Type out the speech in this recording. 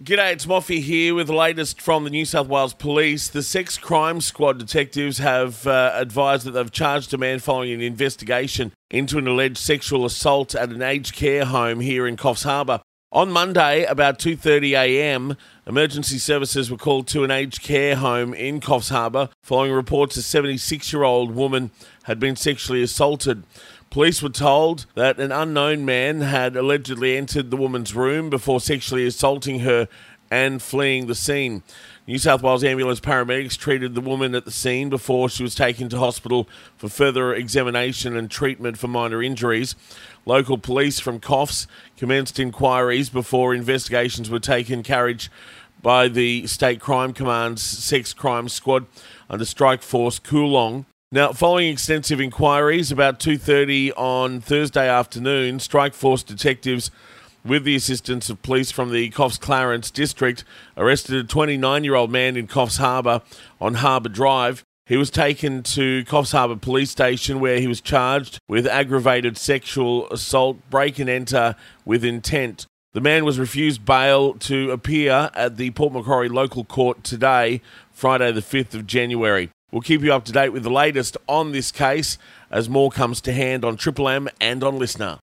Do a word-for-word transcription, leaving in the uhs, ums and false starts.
G'day, it's Moffy here with the latest from the New South Wales Police. The Sex Crime Squad detectives have uh, advised that they've charged a man following an investigation into an alleged sexual assault at an aged care home here in Coffs Harbour. On Monday, about two thirty a m, emergency services were called to an aged care home in Coffs Harbour following reports a seventy-six-year-old woman had been sexually assaulted. Police were told that an unknown man had allegedly entered the woman's room before sexually assaulting her and fleeing the scene. New South Wales ambulance paramedics treated the woman at the scene before she was taken to hospital for further examination and treatment for minor injuries. Local police from Coffs commenced inquiries before investigations were taken carried by the State Crime Command's Sex Crime Squad under Strike Force Kulong. Now, following extensive inquiries, about two thirty on Thursday afternoon, Strike Force detectives, with the assistance of police from the Coffs Clarence District, arrested a twenty-nine-year-old man in Coffs Harbour on Harbour Drive. He was taken to Coffs Harbour Police Station, where he was charged with aggravated sexual assault, break and enter with intent. The man was refused bail to appear at the Port Macquarie Local Court today, Friday the fifth of January. We'll keep you up to date with the latest on this case as more comes to hand on Triple M and on Listener.